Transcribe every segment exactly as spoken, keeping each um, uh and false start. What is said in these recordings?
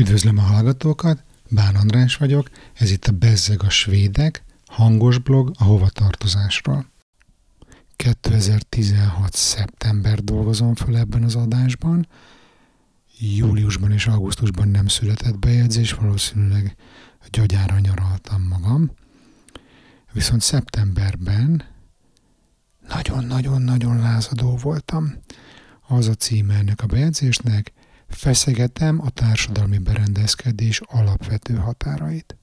Üdvözlöm a hallgatókat, Bán András vagyok, ez itt a Bezzeg a Svédek, hangos blog a hovatartozásról. kétezer-tizenhat. szeptember dolgozom föl ebben az adásban, júliusban és augusztusban nem született bejegyzés, valószínűleg gyagyára nyaraltam magam, viszont szeptemberben nagyon-nagyon-nagyon lázadó voltam. Az a címe ennek a bejegyzésnek, feszegetem a társadalmi berendezkedés alapvető határait.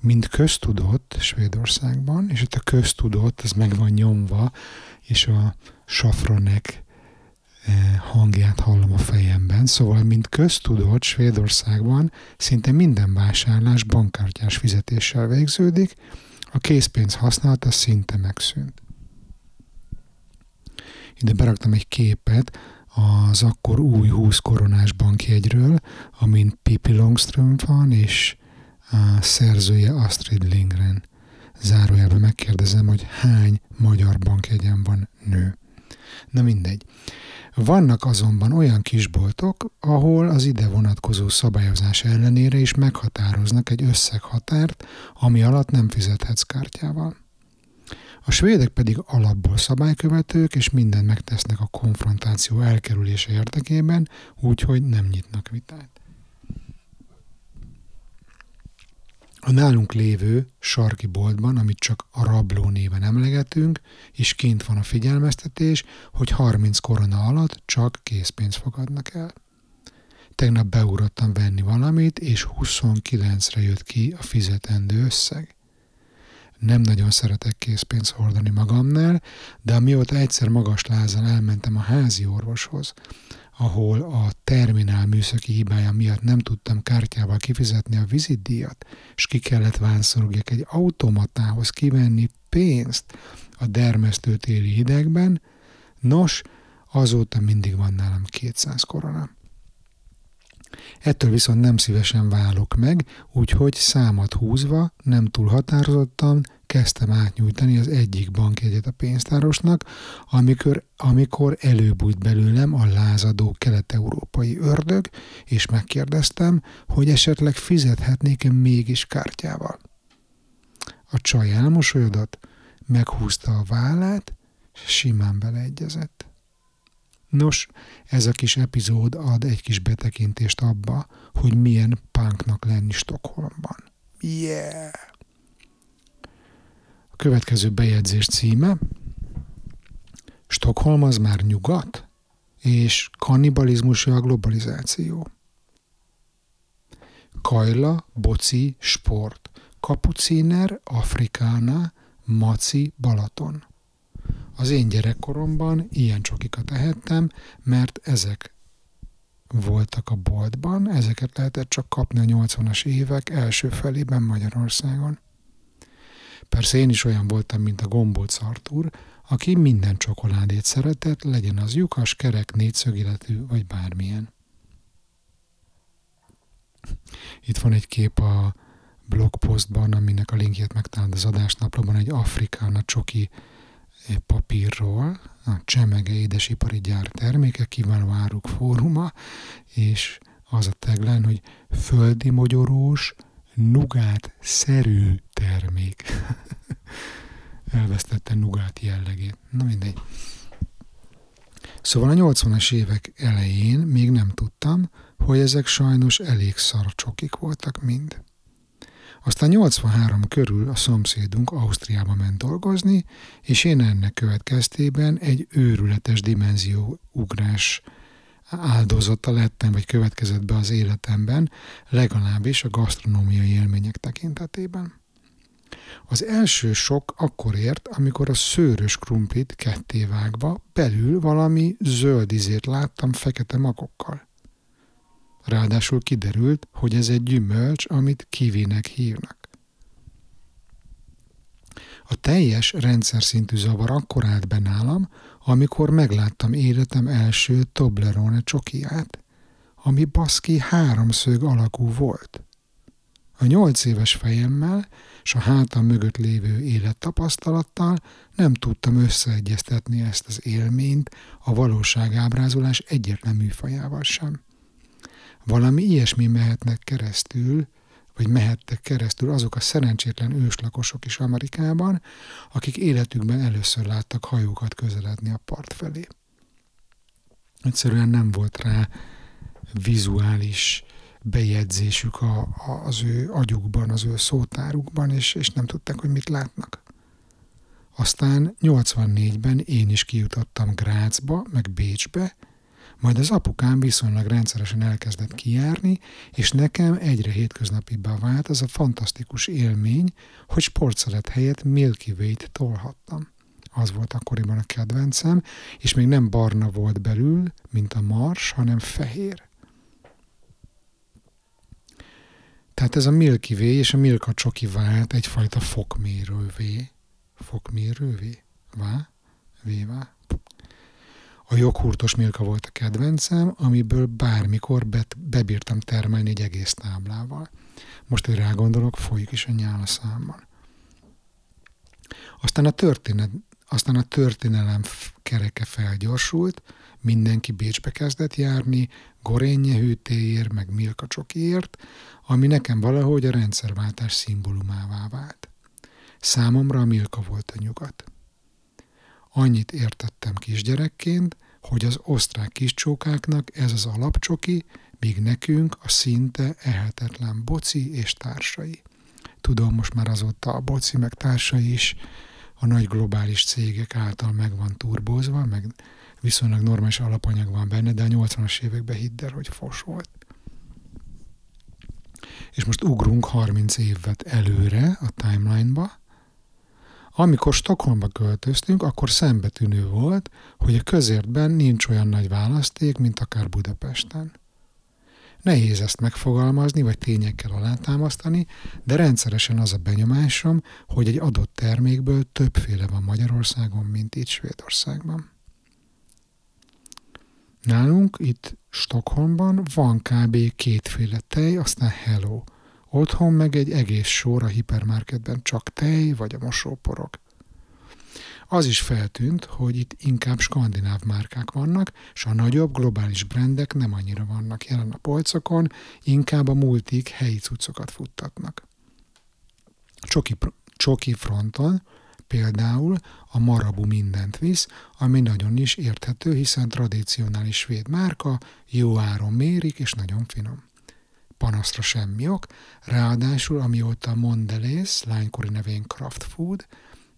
Mint köztudott Svédországban, és itt a köztudott, ez meg van nyomva, és a safronek hangját hallom a fejemben, szóval mint köztudott Svédországban szinte minden vásárlás bankkártyás fizetéssel végződik, a készpénz használata szinte megszűnt. Ide beraktam egy képet az akkor új húsz koronás bankjegyről, amin Pippi Longström van, és a szerzője Astrid Lindgren. Zárójelben megkérdezem, hogy hány magyar bankjegyen van nő. Na mindegy. Vannak azonban olyan kisboltok, ahol az ide vonatkozó szabályozás ellenére is meghatároznak egy összeghatárt, ami alatt nem fizethetsz kártyával. A svédek pedig alapból szabálykövetők, és mindent megtesznek a konfrontáció elkerülése érdekében, úgyhogy nem nyitnak vitát. A nálunk lévő sarki boltban, amit csak a rabló néven emlegetünk, és kint van a figyelmeztetés, hogy harminc korona alatt csak készpénzt fogadnak el. Tegnap beugrottam venni valamit, és huszonkilencre jött ki a fizetendő összeg. Nem nagyon szeretek készpénzt hordani magamnál, de amióta egyszer magas lázzal elmentem a házi orvoshoz, ahol a terminál műszaki hibája miatt nem tudtam kártyával kifizetni a vizitdíjat, és ki kellett vánszorogjak egy automatához kivenni pénzt a dermesztő téli hidegben, nos, azóta mindig van nálam kétszáz korona. Ettől viszont nem szívesen válok meg, úgyhogy számat húzva, nem túl határozottan kezdtem átnyújtani az egyik bankjegyet a pénztárosnak, amikor, amikor előbújt belőlem a lázadó kelet-európai ördög, és megkérdeztem, hogy esetleg fizethetnék-e mégis kártyával. A csaj elmosolyodott, meghúzta a vállát, simán beleegyezett. Nos, ez a kis epizód ad egy kis betekintést abba, hogy milyen punknak lenni Stockholmban. Yeah! A következő bejegyzés címe: Stockholm az már nyugat, és kannibalizmusja a globalizáció. Kajla, boci, sport, kapuciner, afrikána, maci, Balaton. Az én gyerekkoromban ilyen csokikat ehettem, mert ezek voltak a boltban, ezeket lehetett csak kapni a nyolcvanas évek első felében Magyarországon. Persze én is olyan voltam, mint a Gombóc Artúr, aki minden csokoládét szeretett, legyen az lyukas, kerek, négyszögületű, vagy bármilyen. Itt van egy kép a blogpostban, aminek a linkjét megtalálod az adásnaplóban, egy afrikána csoki papírról, a Csemege édesipari gyár terméke, kiváló áruk fóruma, és az a tagline, hogy földi mogyorós, nugátszerű termék. Elvesztette nugát jellegét. Na mindegy. Szóval a nyolcvanas évek elején még nem tudtam, hogy ezek sajnos elég szar csokik voltak mind. Aztán nyolcvanhárom körül a szomszédunk Ausztriába ment dolgozni, és én ennek következtében egy őrületes dimenzióugrás áldozata lettem, vagy következett be az életemben, legalábbis a gasztronómiai élmények tekintetében. Az első sok akkor ért, amikor a szőrös krumplit ketté vágva belül valami zöld ízét láttam fekete magokkal. Ráadásul kiderült, hogy ez egy gyümölcs, amit kivinek hívnak. A teljes rendszer szintű zavar akkor állt be nálam, amikor megláttam életem első Toblerone csokiját, ami baszki háromszög alakú volt. A nyolc éves fejemmel és a hátam mögött lévő élettapasztalattal nem tudtam összeegyeztetni ezt az élményt a valóságábrázolás egyetlen műfajával sem. Valami ilyesmi mehetnek keresztül, vagy mehettek keresztül azok a szerencsétlen őslakosok is Amerikában, akik életükben először láttak hajókat közeledni a part felé. Egyszerűen nem volt rá vizuális bejegyzésük a, a, az ő agyukban, az ő szótárukban, és, és nem tudták, hogy mit látnak. Aztán nyolcvannégyben én is kijutottam Grácsba, meg Bécsbe, majd az apukám viszonylag rendszeresen elkezdett kijárni, és nekem egyre hétköznapibbá vált az a fantasztikus élmény, hogy sportszelet helyett Milky Way-t tolhattam. Az volt akkoriban a kedvencem, és még nem barna volt belül, mint a Mars, hanem fehér. Tehát ez a Milky Way és a Milka csoki vált egyfajta fokmérővé. Fokmérővé? Vá? Vévá? A joghurtos Milka volt a kedvencem, amiből bármikor bet- bebírtam termelni egy egész táblával. Most, hogy rágondolok, folyik is a nyál a számban. Aztán a történet, aztán a történelem kereke felgyorsult, mindenki Bécsbe kezdett járni, Gorénye hűtéért, meg Milka csokiért, ami nekem valahogy a rendszerváltás szimbólumává vált. Számomra a Milka volt a nyugat. Annyit értettem kisgyerekként, hogy az osztrák kiscsókáknak ez az alapcsoki, míg nekünk a szinte ehetetlen boci és társai. Tudom, most már azóta a boci meg társai is a nagy globális cégek által meg van turbózva, meg viszonylag normális alapanyag van benne, de a nyolcvanas években hidd el, hogy fos volt. És most ugrunk harminc évet előre a timeline-ba. Amikor Stockholmba költöztünk, akkor szembetűnő volt, hogy a közértben nincs olyan nagy választék, mint akár Budapesten. Nehéz ezt megfogalmazni, vagy tényekkel alátámasztani, de rendszeresen az a benyomásom, hogy egy adott termékből többféle van Magyarországon, mint itt Svédországban. Nálunk itt Stockholmban van kb. kétféle tej, aztán hello. Otthon meg egy egész sor a hipermarketben csak tej vagy a mosóporok. Az is feltűnt, hogy itt inkább skandináv márkák vannak, és a nagyobb globális brendek nem annyira vannak jelen a polcokon, inkább a multik helyi cuccokat futtatnak. Csoki, csoki fronton például a Marabu mindent visz, ami nagyon is érthető, hiszen tradicionális svéd márka, jó áron mérik és nagyon finom. Panaszra semmi ok, ráadásul amióta a Mondelész, lánykori nevén Kraftfood,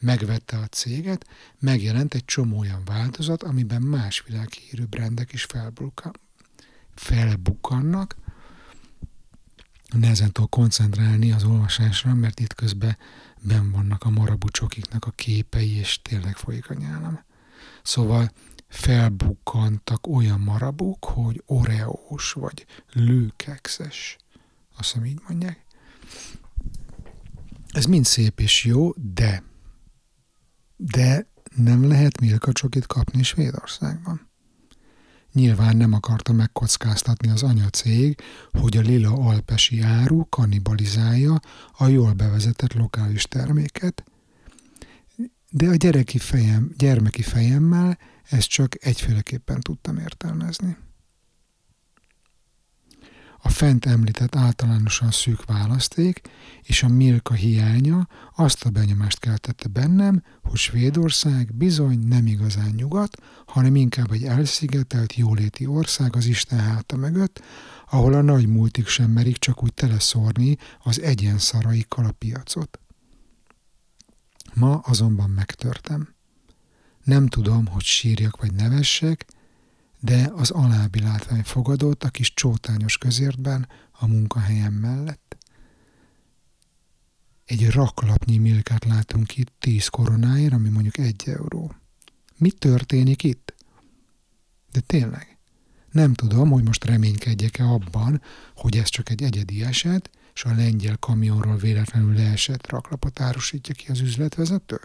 megvette a céget, megjelent egy csomó olyan változat, amiben más világhírű brendek is felbukkan, felbukkannak. Nehezen tudok koncentrálni az olvasásra, mert itt közben benn vannak a Marabu csokiknak a képei, és tényleg folyik a nyálam. Szóval felbukkantak olyan marabuk, hogy Oreós vagy lőkekszes. Azt hiszem így mondják. Ez mind szép és jó, de de nem lehet Milka csokit kapni Svédországban. Nyilván nem akarta megkockáztatni az anyacég, hogy a lila alpesi áru kannibalizálja a jól bevezetett lokális terméket, de a gyereki fejem, gyermeki fejemmel ezt csak egyféleképpen tudtam értelmezni. A fent említett általánosan szűk választék és a Milka hiánya azt a benyomást keltette bennem, hogy Svédország bizony nem igazán nyugat, hanem inkább egy elszigetelt jóléti ország az Isten háta mögött, ahol a nagy multik sem merik csak úgy teleszórni az egyen szaraikkal a piacot. Ma azonban megtörtem. Nem tudom, hogy sírjak vagy nevessek, de az alábbi látvány fogadott a kis csótányos közértben a munkahelyem mellett. Egy raklapnyi Milkát látunk itt tíz koronáért, ami mondjuk egy euró. Mi történik itt? De tényleg, nem tudom, hogy most reménykedjek-e abban, hogy ez csak egy egyedi eset, és a lengyel kamionról véletlenül leesett raklapot árusítja ki az üzletvezető?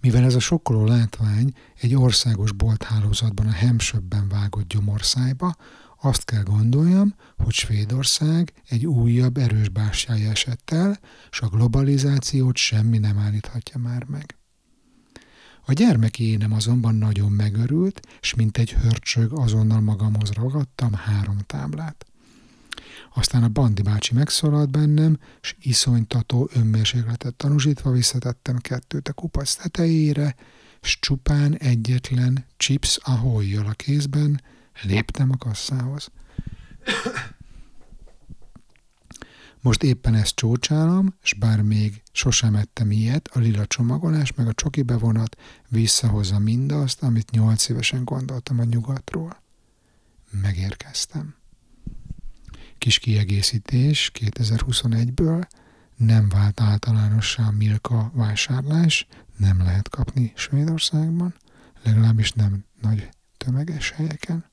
Mivel ez a sokkoló látvány egy országos bolthálózatban a Hemsöbben vágott gyomorszájba, azt kell gondoljam, hogy Svédország egy újabb erős bástyája esett el, s a globalizációt semmi nem állíthatja már meg. A gyermek énem azonban nagyon megörült, s mint egy hörcsög azonnal magamhoz ragadtam három táblát. Aztán a Bandi bácsi megszólalt bennem, s iszonytató önmérsékletet tanúsítva visszatettem kettőt a kupac tetejére, s csupán egyetlen Chips Ahoy-jal a kézben léptem a kasszához. Most éppen ezt csócsálom, s bár még sosem ettem ilyet, a lila csomagolás meg a csoki bevonat visszahozza mindazt, amit nyolc évesen gondoltam a nyugatról. Megérkeztem. Kis kiegészítés kétezer-huszonegyből, nem vált általánossá Milka vásárlás, nem lehet kapni Svédországban, legalábbis nem nagy tömeges helyeken.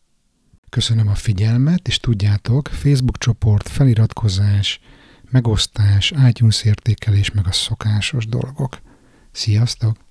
Köszönöm a figyelmet, és tudjátok, Facebook csoport, feliratkozás, megosztás, iTunes értékelés, meg a szokásos dolgok. Sziasztok!